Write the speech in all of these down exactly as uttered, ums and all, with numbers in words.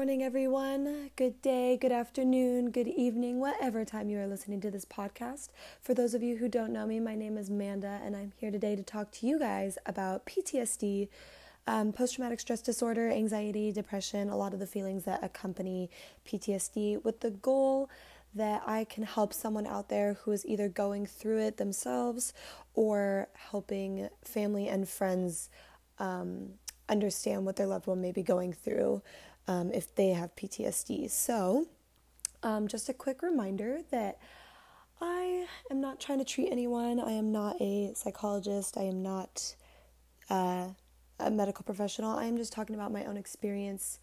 morning, everyone. Good day, good afternoon, good evening, whatever time you are listening to this podcast. For those of you who don't know me, my name is Amanda, and I'm here today to talk to you guys about P T S D, um, post-traumatic stress disorder, anxiety, depression, a lot of the feelings that accompany P T S D, with the goal that I can help someone out there who is either going through it themselves or helping family and friends um, understand what their loved one may be going through um, if they have P T S D. So um, just a quick reminder that I am not trying to treat anyone. I am not a psychologist. I am not uh, a medical professional. I am just talking about my own experience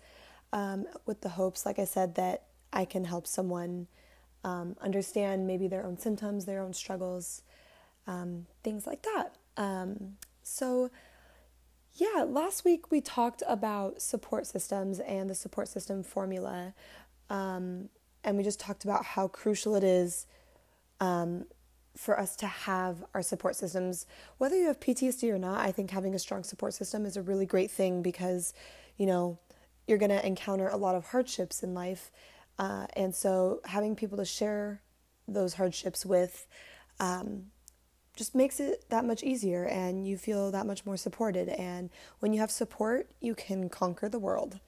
um, with the hopes, like I said, that I can help someone um, understand maybe their own symptoms, their own struggles, um, things like that. Um, so yeah, last week we talked about support systems and the support system formula. Um, and we just talked about how crucial it is um, for us to have our support systems. Whether you have P T S D or not, I think having a strong support system is a really great thing because, you know, you're going to encounter a lot of hardships in life. Uh, and so having people to share those hardships with um, just makes it that much easier, and you feel that much more supported. And when you have support, you can conquer the world.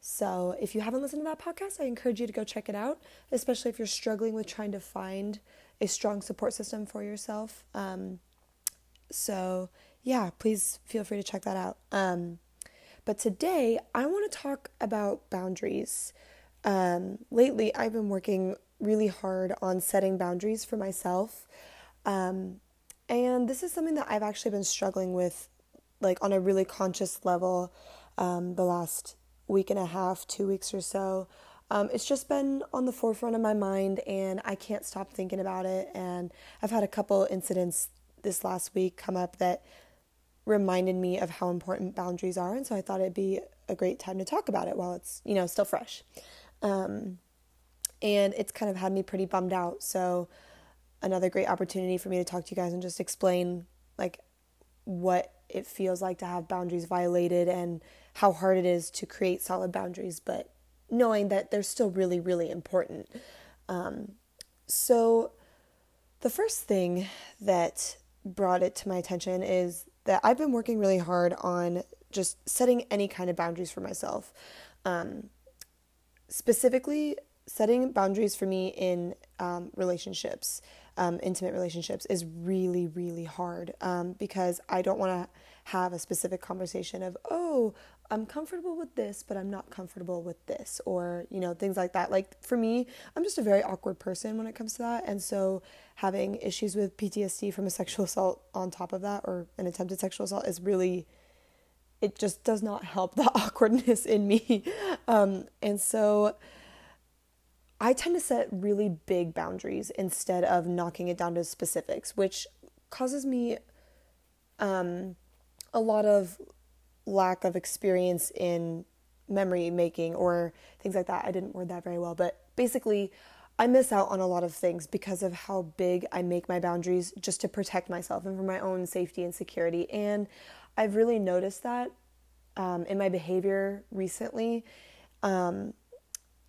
So if you haven't listened to that podcast, I encourage you to go check it out, especially if you're struggling with trying to find a strong support system for yourself. Um, so yeah, please feel free to check that out. Um, but today I want to talk about boundaries. Um, lately I've been working really hard on setting boundaries for myself. Um, and this is something that I've actually been struggling with, like on a really conscious level, um, the last week and a half, two weeks or so. Um, it's just been on the forefront of my mind and I can't stop thinking about it. And I've had a couple incidents this last week come up that reminded me of how important boundaries are. And so I thought it'd be a great time to talk about it while it's, you know, still fresh. Um, and it's kind of had me pretty bummed out. So another great opportunity for me to talk to you guys and just explain like what it feels like to have boundaries violated and how hard it is to create solid boundaries, but knowing that they're still really, really important. Um, so the first thing that brought it to my attention is that I've been working really hard on just setting any kind of boundaries for myself. Um, Specifically, setting boundaries for me in um, relationships, um, intimate relationships, is really, really hard um, because I don't want to have a specific conversation of, oh, I'm comfortable with this, but I'm not comfortable with this, or, you know, things like that. Like for me, I'm just a very awkward person when it comes to that. And so having issues with P T S D from a sexual assault on top of that, or an attempted sexual assault, is really, it just does not help the awkwardness in me. Um, and so I tend to set really big boundaries instead of knocking it down to specifics, which causes me um, a lot of lack of experience in memory making or things like that. I didn't word that very well, but basically I miss out on a lot of things because of how big I make my boundaries just to protect myself and for my own safety and security. And I've really noticed that um, in my behavior recently. Um,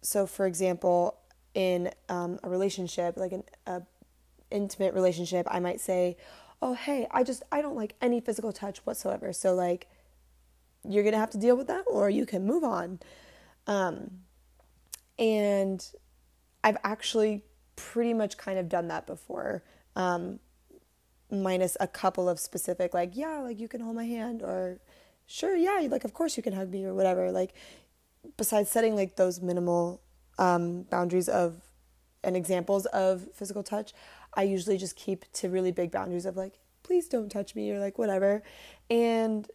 so, for example, in um, a relationship, like an a intimate relationship, I might say, oh, hey, I just, I don't like any physical touch whatsoever. So, like, you're going to have to deal with that or you can move on. Um, and I've actually pretty much kind of done that before. Um minus a couple of specific, like, yeah, like, you can hold my hand, or sure, yeah, like, of course you can hug me, or whatever. Like, besides setting, like, those minimal um, boundaries of, and examples of physical touch, I usually just keep to really big boundaries of, like, please don't touch me, or, like, whatever. And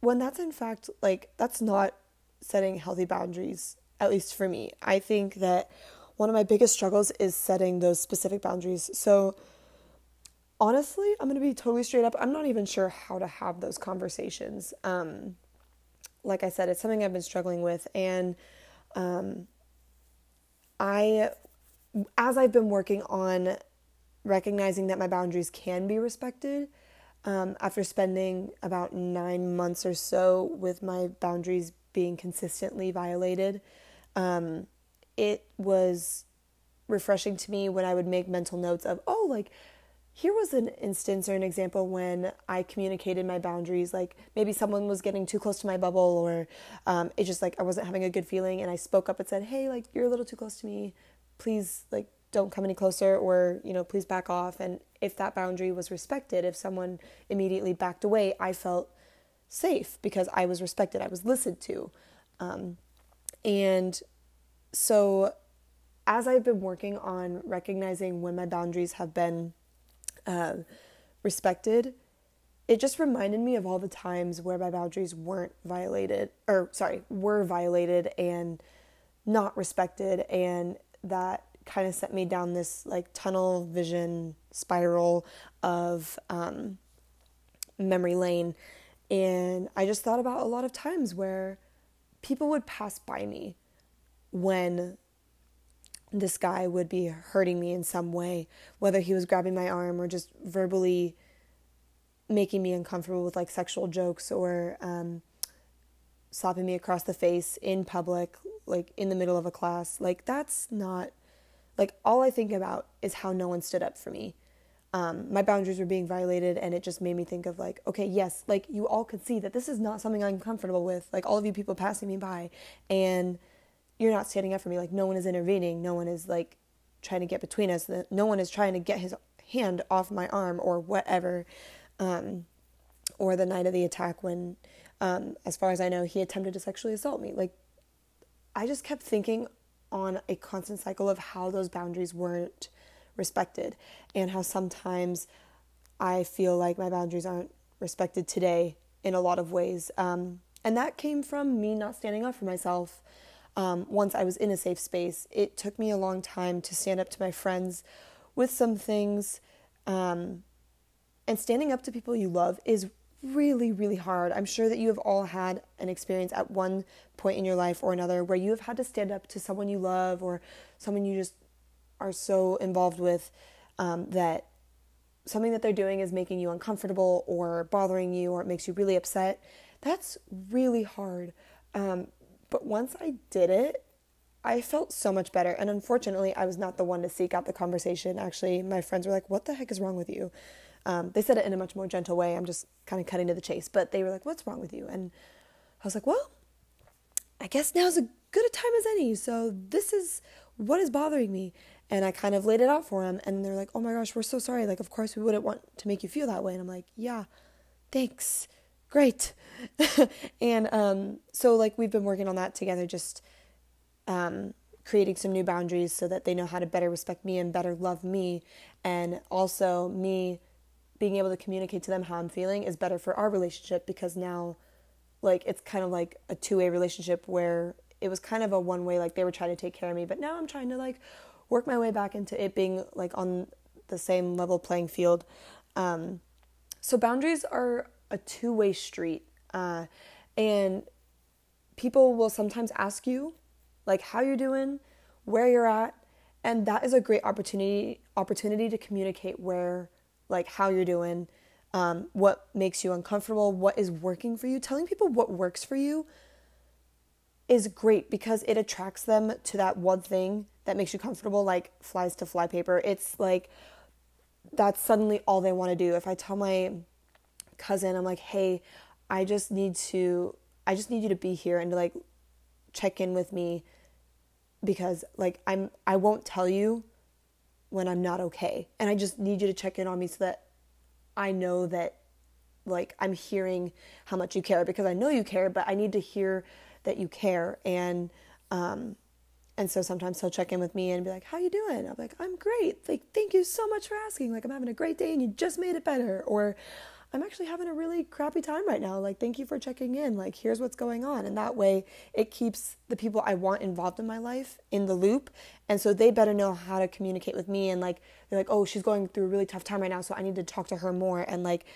when that's, in fact, like, that's not setting healthy boundaries, at least for me. I think that one of my biggest struggles is setting those specific boundaries. So, honestly, I'm going to be totally straight up. I'm not even sure how to have those conversations. Um, like I said, it's something I've been struggling with. And um, I, as I've been working on recognizing that my boundaries can be respected, um, after spending about nine months or so with my boundaries being consistently violated, Um, it was refreshing to me when I would make mental notes of, oh, like, here was an instance or an example when I communicated my boundaries. Like, maybe someone was getting too close to my bubble, or um, it just, like, I wasn't having a good feeling, and I spoke up and said, hey, like, you're a little too close to me. Please, like, don't come any closer, or, you know, please back off. And if that boundary was respected, if someone immediately backed away, I felt safe because I was respected. I was listened to. Um, and so as I've been working on recognizing when my boundaries have been Uh, respected, it just reminded me of all the times where my boundaries weren't violated, or sorry, were violated and not respected, and that kind of sent me down this like tunnel vision spiral of um, memory lane. And I just thought about a lot of times where people would pass by me when this guy would be hurting me in some way, whether he was grabbing my arm or just verbally making me uncomfortable with like sexual jokes, or um, slapping me across the face in public, like in the middle of a class. Like, that's not, like, all I think about is how no one stood up for me. Um, my boundaries were being violated, and it just made me think of like, okay, yes, like, you all could see that this is not something I'm comfortable with. Like, all of you people passing me by, and you're not standing up for me. Like, no one is intervening. No one is like trying to get between us. No one is trying to get his hand off my arm or whatever. Um, or the night of the attack when, um, as far as I know, he attempted to sexually assault me. Like, I just kept thinking on a constant cycle of how those boundaries weren't respected, and how sometimes I feel like my boundaries aren't respected today in a lot of ways. Um, and that came from me not standing up for myself. Um, once I was in a safe space, it took me a long time to stand up to my friends with some things. Um, and standing up to people you love is really, really hard. I'm sure that you have all had an experience at one point in your life or another where you have had to stand up to someone you love, or someone you just are so involved with, um, that something that they're doing is making you uncomfortable or bothering you, or it makes you really upset. That's really hard. Um, But once I did it, I felt so much better. And unfortunately, I was not the one to seek out the conversation. Actually, my friends were like, what the heck is wrong with you? Um, they said it in a much more gentle way. I'm just kind of cutting to the chase. But they were like, what's wrong with you? And I was like, well, I guess now's as good a time as any. So this is what is bothering me. And I kind of laid it out for them. And they're like, oh my gosh, we're so sorry. Like, of course, we wouldn't want to make you feel that way. And I'm like, yeah, thanks. Great. And um, so like we've been working on that together, just um, creating some new boundaries so that they know how to better respect me and better love me. And also me being able to communicate to them how I'm feeling is better for our relationship, because now like it's kind of like a two-way relationship where it was kind of a one-way, like they were trying to take care of me, but now I'm trying to like work my way back into it being like on the same level playing field. Um, so boundaries are a two-way street, uh, and people will sometimes ask you, like, how you're doing, where you're at, and that is a great opportunity opportunity to communicate where, like, how you're doing, um, what makes you uncomfortable, what is working for you. Telling people what works for you is great because it attracts them to that one thing that makes you comfortable, like flies to flypaper. It's like that's suddenly all they want to do. If I tell my cousin, I'm like, hey, I just need to, I just need you to be here and to like check in with me, because like I'm, I won't tell you when I'm not okay. And I just need you to check in on me so that I know that like I'm hearing how much you care, because I know you care, but I need to hear that you care. And, um, and so sometimes he'll check in with me and be like, how you doing? I'm like, I'm great. Like, thank you so much for asking. Like, I'm having a great day and you just made it better. Or I'm actually having a really crappy time right now. Like, thank you for checking in. Like, here's what's going on. And that way it keeps the people I want involved in my life in the loop. And so they better know how to communicate with me. And like, they're like, oh, she's going through a really tough time right now, so I need to talk to her more, and like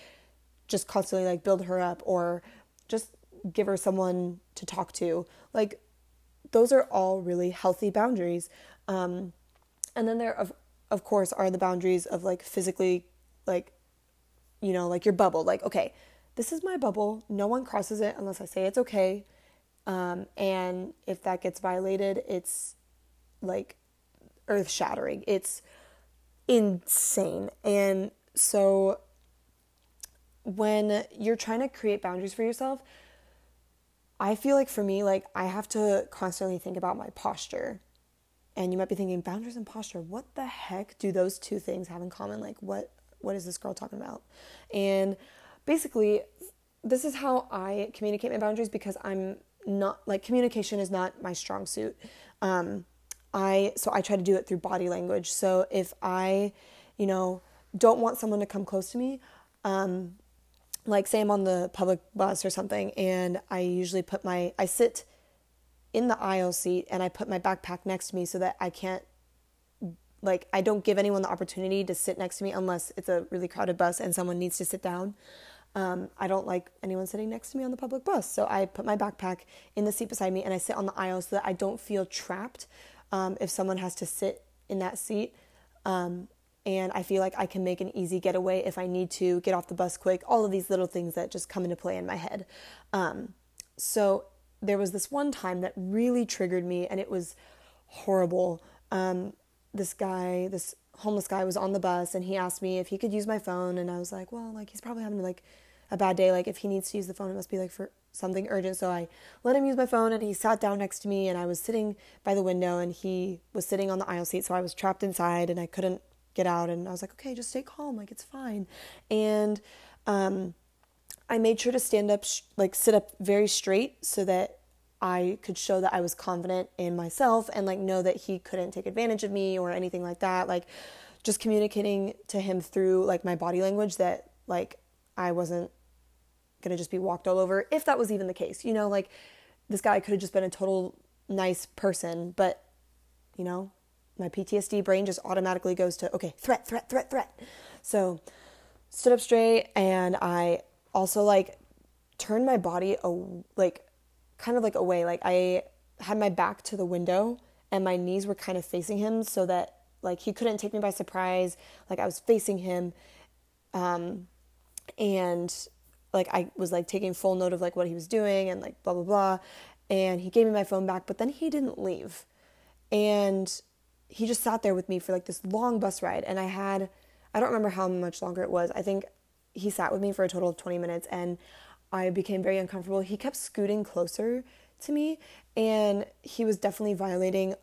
just constantly like build her up, or just give her someone to talk to. Like, those are all really healthy boundaries. Um, and then there of, of course are the boundaries of like physically, like, you know, like your bubble, like, okay, this is my bubble. No one crosses it unless I say it's okay. Um, and if that gets violated, it's like earth shattering. It's insane. And so when you're trying to create boundaries for yourself, I feel like for me, like I have to constantly think about my posture. And you might be thinking, boundaries and posture, what the heck do those two things have in common? Like what, what is this girl talking about? And basically this is how I communicate my boundaries, because I'm not like, communication is not my strong suit. Um, I, so I try to do it through body language. So if I, you know, don't want someone to come close to me, um, like say I'm on the public bus or something, and I usually put my, I sit in the aisle seat and I put my backpack next to me so that I can't, like, I don't give anyone the opportunity to sit next to me unless it's a really crowded bus and someone needs to sit down. Um, I don't like anyone sitting next to me on the public bus. So I put my backpack in the seat beside me and I sit on the aisle so that I don't feel trapped. Um, if someone has to sit in that seat, um, and I feel like I can make an easy getaway if I need to, get off the bus quick, all of these little things that just come into play in my head. Um, so there was this one time that really triggered me, and it was horrible. Um, this guy, this homeless guy was on the bus, and he asked me if he could use my phone, and I was like, well, like he's probably having like a bad day. Like if he needs to use the phone, it must be like for something urgent. So I let him use my phone, and he sat down next to me, and I was sitting by the window, and he was sitting on the aisle seat, so I was trapped inside, and I couldn't get out. And I was like, okay, just stay calm. Like it's fine. And, um, I made sure to stand up, sh- like sit up very straight so that I could show that I was confident in myself and like know that he couldn't take advantage of me or anything like that. Like just communicating to him through like my body language that like I wasn't going to just be walked all over, if that was even the case. You know, like this guy could have just been a total nice person, but you know, my P T S D brain just automatically goes to, okay, threat, threat, threat, threat. So stood up straight. And I also like turned my body, aw- like kind of like away. Like I had my back to the window and my knees were kind of facing him so that like he couldn't take me by surprise. Like I was facing him. Um, and like, I was like taking full note of like what he was doing and like blah, blah, blah. And he gave me my phone back, but then he didn't leave. And he just sat there with me for like this long bus ride. And I had, I don't remember how much longer it was. I think he sat with me for a total of twenty minutes, and I became very uncomfortable. He kept scooting closer to me, and he was definitely violating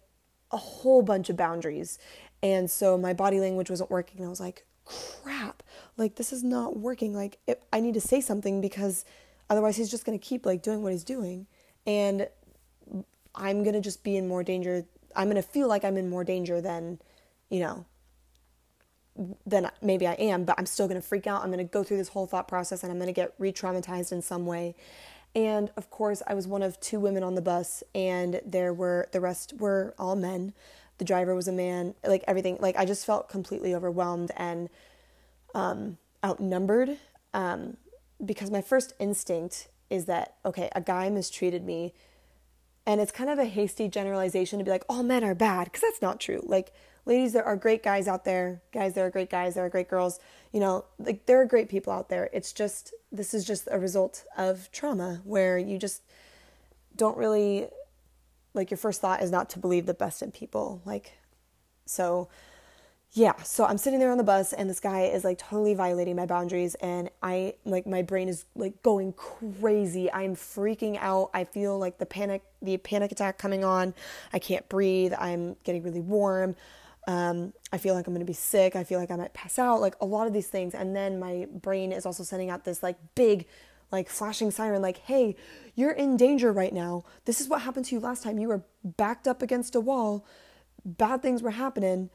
a whole bunch of boundaries. And so my body language wasn't working. And I was like, crap, like this is not working. Like it, I need to say something, because otherwise he's just going to keep like doing what he's doing. And I'm going to just be in more danger I'm going to feel like I'm in more danger than, you know, than maybe I am, but I'm still going to freak out. I'm going to go through this whole thought process, and I'm going to get re-traumatized in some way. And of course I was one of two women on the bus, and there were, the rest were all men. The driver was a man, like everything. Like I just felt completely overwhelmed and, um, outnumbered, um, because my first instinct is that, okay, a guy mistreated me. And it's kind of a hasty generalization to be like, all men are bad, because that's not true. Like, ladies, there are great guys out there. Guys, there are great guys. There are great girls. You know, like, there are great people out there. It's just, this is just a result of trauma where you just don't really, like, your first thought is not to believe the best in people. Like, so, yeah. So I'm sitting there on the bus, and this guy is, like, totally violating my boundaries. And I, like, my brain is, like, going crazy. I'm freaking out. I feel, like, the panic the panic attack coming on. I can't breathe. I'm getting really warm. Um, I feel like I'm going to be sick. I feel like I might pass out, like a lot of these things. And then my brain is also sending out this like big, like flashing siren, like, hey, you're in danger right now. This is what happened to you last time. You were backed up against a wall. Bad things were happening.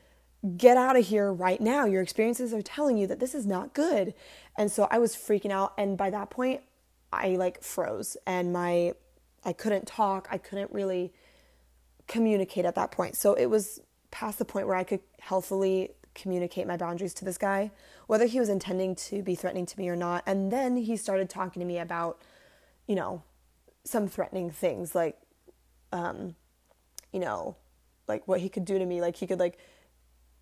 Get out of here right now. Your experiences are telling you that this is not good. And so I was freaking out. And by that point I like froze, and my I couldn't talk. I couldn't really communicate at that point. So it was past the point where I could healthily communicate my boundaries to this guy, whether he was intending to be threatening to me or not. And then he started talking to me about, you know, some threatening things like, um, you know, like what he could do to me. Like he could like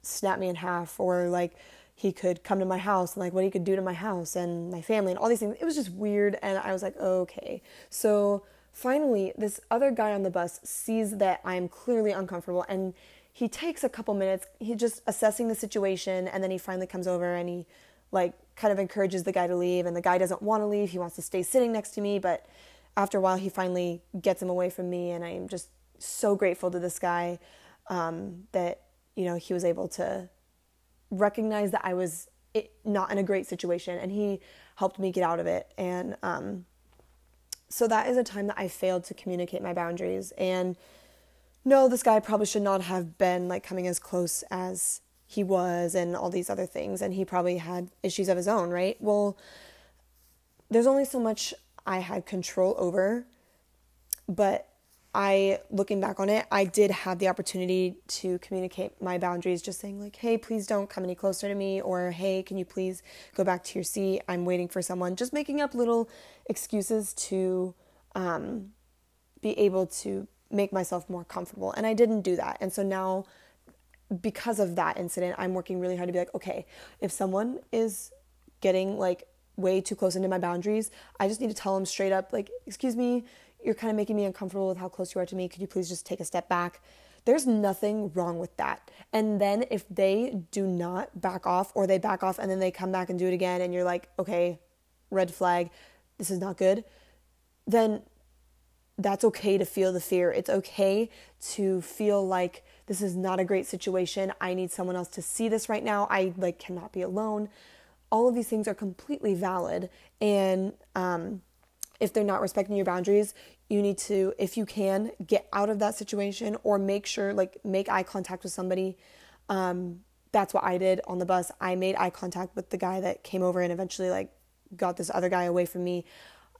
snap me in half, or like he could come to my house, and like what he could do to my house and my family and all these things. It was just weird. And I was like, okay. So Finally, this other guy on the bus sees that I'm clearly uncomfortable, and he takes a couple minutes, he's just assessing the situation, and then he finally comes over and he like kind of encourages the guy to leave, and the guy doesn't want to leave. He wants to stay sitting next to me, but after a while he finally gets him away from me, and I'm just so grateful to this guy um, that, you know, he was able to recognize that I was it, not in a great situation, and he helped me get out of it. And um, so that is a time that I failed to communicate my boundaries, and no, this guy probably should not have been like coming as close as he was and all these other things. And he probably had issues of his own, right? Well, there's only so much I had control over. But I, looking back on it, I did have the opportunity to communicate my boundaries, just saying like, hey, please don't come any closer to me, or hey, can you please go back to your seat? I'm waiting for someone. Just making up little excuses to um, be able to make myself more comfortable. And I didn't do that. And so now, because of that incident, I'm working really hard to be like, okay, if someone is getting like way too close into my boundaries, I just need to tell them straight up, like, excuse me, you're kind of making me uncomfortable with how close you are to me. Could you please just take a step back? There's nothing wrong with that. And then if they do not back off, or they back off and then they come back and do it again, and you're like, okay, red flag, this is not good, then that's okay to feel the fear. It's okay to feel like this is not a great situation. I need someone else to see this right now. I like cannot be alone. All of these things are completely valid. And um, if they're not respecting your boundaries, you need to, if you can, get out of that situation, or make sure, like, make eye contact with somebody. Um, that's what I did on the bus. I made eye contact with the guy that came over and eventually like got this other guy away from me.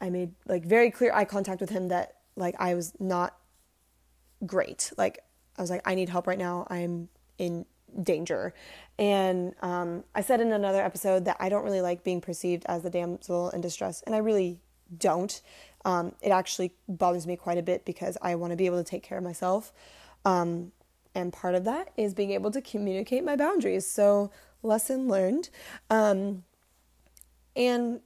I made like very clear eye contact with him that like I was not great. Like I was like, I need help right now. I'm in danger. And um, I said in another episode that I don't really like being perceived as the damsel in distress. And I really don't. Um, it actually bothers me quite a bit, because I want to be able to take care of myself. Um, and part of that is being able to communicate my boundaries. So lesson learned. Um, and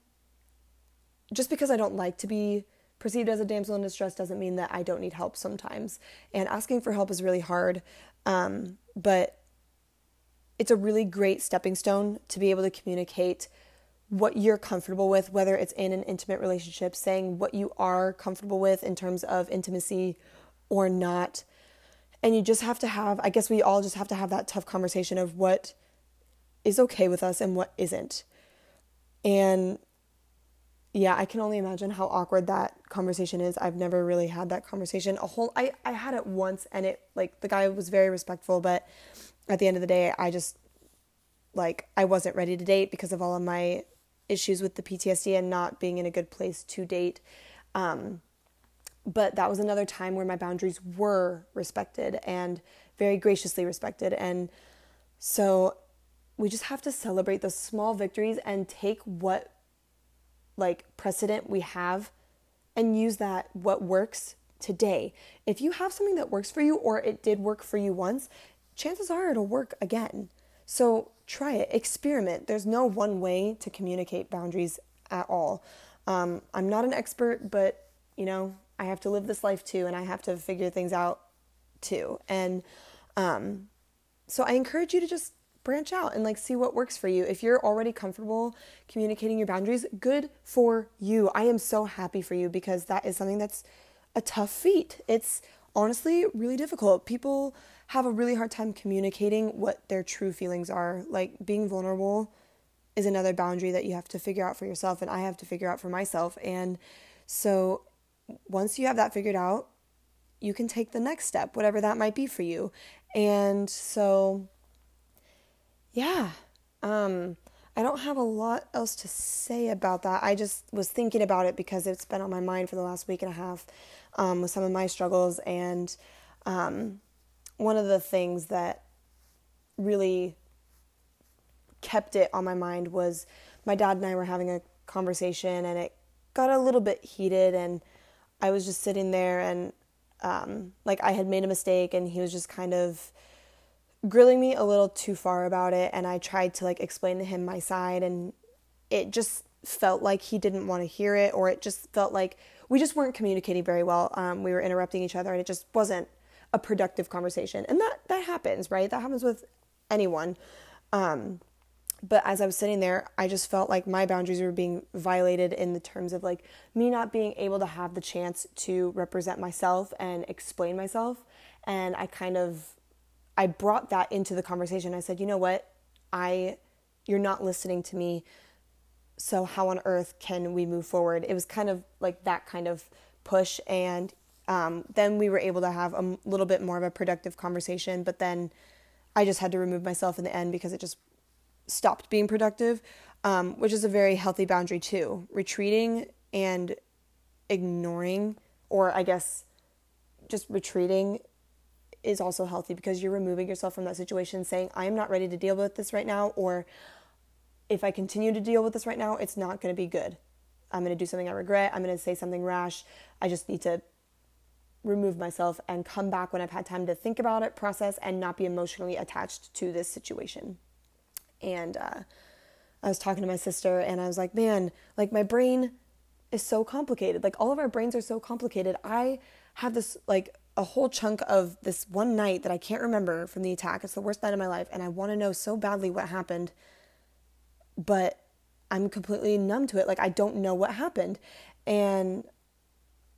just because I don't like to be perceived as a damsel in distress doesn't mean that I don't need help sometimes. And asking for help is really hard, um, but it's a really great stepping stone to be able to communicate what you're comfortable with, whether it's in an intimate relationship, saying what you are comfortable with in terms of intimacy or not. And you just have to have, I guess we all just have to have that tough conversation of what is okay with us and what isn't. And yeah, I can only imagine how awkward that conversation is. I've never really had that conversation. A whole, I, I had it once, and it, like, the guy was very respectful, but at the end of the day, I just, like, I wasn't ready to date because of all of my issues with the P T S D and not being in a good place to date. Um, but that was another time where my boundaries were respected, and very graciously respected. And so we just have to celebrate those small victories and take what like precedent we have and use that, what works today. If you have something that works for you, or it did work for you once, chances are it'll work again. So try it, experiment. There's no one way to communicate boundaries at all. Um, I'm not an expert, but you know, I have to live this life too, and I have to figure things out too. And um, so I encourage you to just branch out and like see what works for you. If you're already comfortable communicating your boundaries, good for you. I am so happy for you, because that is something that's a tough feat. It's honestly really difficult. People have a really hard time communicating what their true feelings are. Like being vulnerable is another boundary that you have to figure out for yourself, and I have to figure out for myself. And so once you have that figured out, you can take the next step, whatever that might be for you. And so Yeah, um, I don't have a lot else to say about that. I just was thinking about it because it's been on my mind for the last week and a half um, with some of my struggles. And um, one of the things that really kept it on my mind was my dad and I were having a conversation, and it got a little bit heated, and I was just sitting there, and um, like I had made a mistake, and he was just kind of grilling me a little too far about it. And I tried to like explain to him my side, and it just felt like he didn't want to hear it, or it just felt like we just weren't communicating very well. Um, we were interrupting each other, and it just wasn't a productive conversation. And that, that happens, right? That happens with anyone. Um, but as I was sitting there, I just felt like my boundaries were being violated in the terms of like me not being able to have the chance to represent myself and explain myself. And I kind of, I brought that into the conversation. I said, you know what? I, you're not listening to me. So how on earth can we move forward? It was kind of like that kind of push. And um, then we were able to have a little bit more of a productive conversation. But then I just had to remove myself in the end because it just stopped being productive, um, which is a very healthy boundary too. Retreating and ignoring, or I guess just retreating, is also healthy because you're removing yourself from that situation, saying, I'm not ready to deal with this right now, or if I continue to deal with this right now, it's not going to be good. I'm going to do something I regret. I'm going to say something rash. I just need to remove myself and come back when I've had time to think about it, process, and not be emotionally attached to this situation. And uh, I was talking to my sister and I was like, man, like my brain is so complicated. Like all of our brains are so complicated. I have this like a whole chunk of this one night that I can't remember from the attack. It's the worst night of my life. And I want to know so badly what happened, but I'm completely numb to it. Like I don't know what happened. And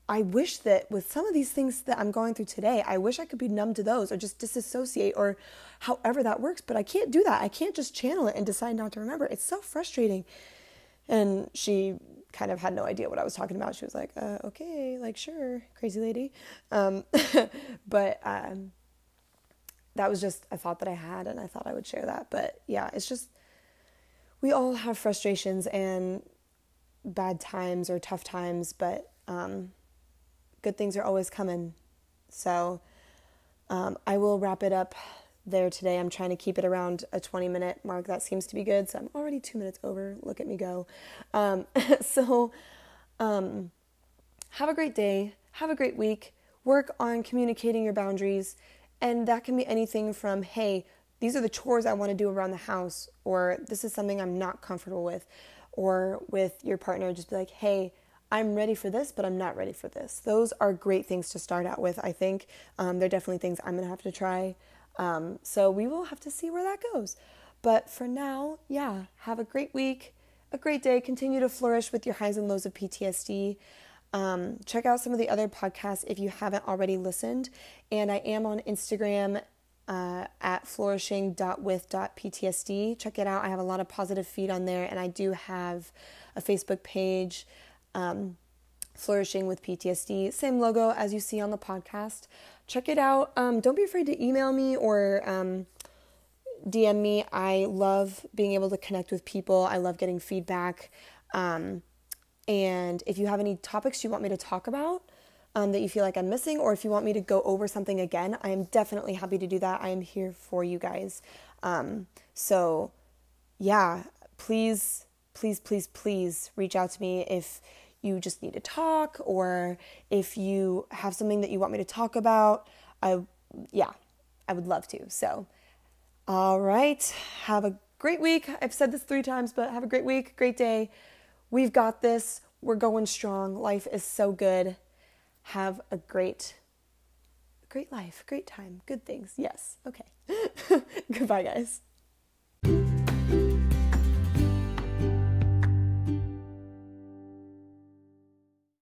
I wish that with some of these things that I'm going through today, I wish I could be numb to those or just disassociate or however that works, but I can't do that. I can't just channel it and decide not to remember. It's so frustrating. And she kind of had no idea what I was talking about. She was like, uh, okay, like, sure, crazy lady. Um, but um, that was just a thought that I had, and I thought I would share that. But yeah, it's just, we all have frustrations and bad times or tough times, but um, good things are always coming. So um, I will wrap it up there today. I'm trying to keep it around a twenty minute mark. That seems to be good. So I'm already two minutes over. Look at me go. Um, so, um, have a great day. Have a great week. Work on communicating your boundaries. And that can be anything from, hey, these are the chores I want to do around the house, or this is something I'm not comfortable with, or with your partner, just be like, hey, I'm ready for this, but I'm not ready for this. Those are great things to start out with. I think, um, they're definitely things I'm going to have to try. Um, so we will have to see where that goes. But for now, yeah, have a great week, a great day. Continue to flourish with your highs and lows of P T S D. Um, check out some of the other podcasts if you haven't already listened. And I am on Instagram, uh, at flourishing dot with dot P T S D. Check it out. I have a lot of positive feed on there, and I do have a Facebook page, um, Flourishing with P T S D, same logo as you see on the podcast. Check it out. Um, don't be afraid to email me or um, D M me. I love being able to connect with people. I love getting feedback. Um, and if you have any topics you want me to talk about um, that you feel like I'm missing, or if you want me to go over something again, I am definitely happy to do that. I am here for you guys. Um, so yeah, please, please, please, please reach out to me if you just need to talk, or if you have something that you want me to talk about. I, yeah, I would love to. So, all right, have a great week. I've said this three times, but have a great week, great day. We've got this. We're going strong. Life is so good. Have a great, great life, great time, good things. Yes. Okay. Goodbye, guys.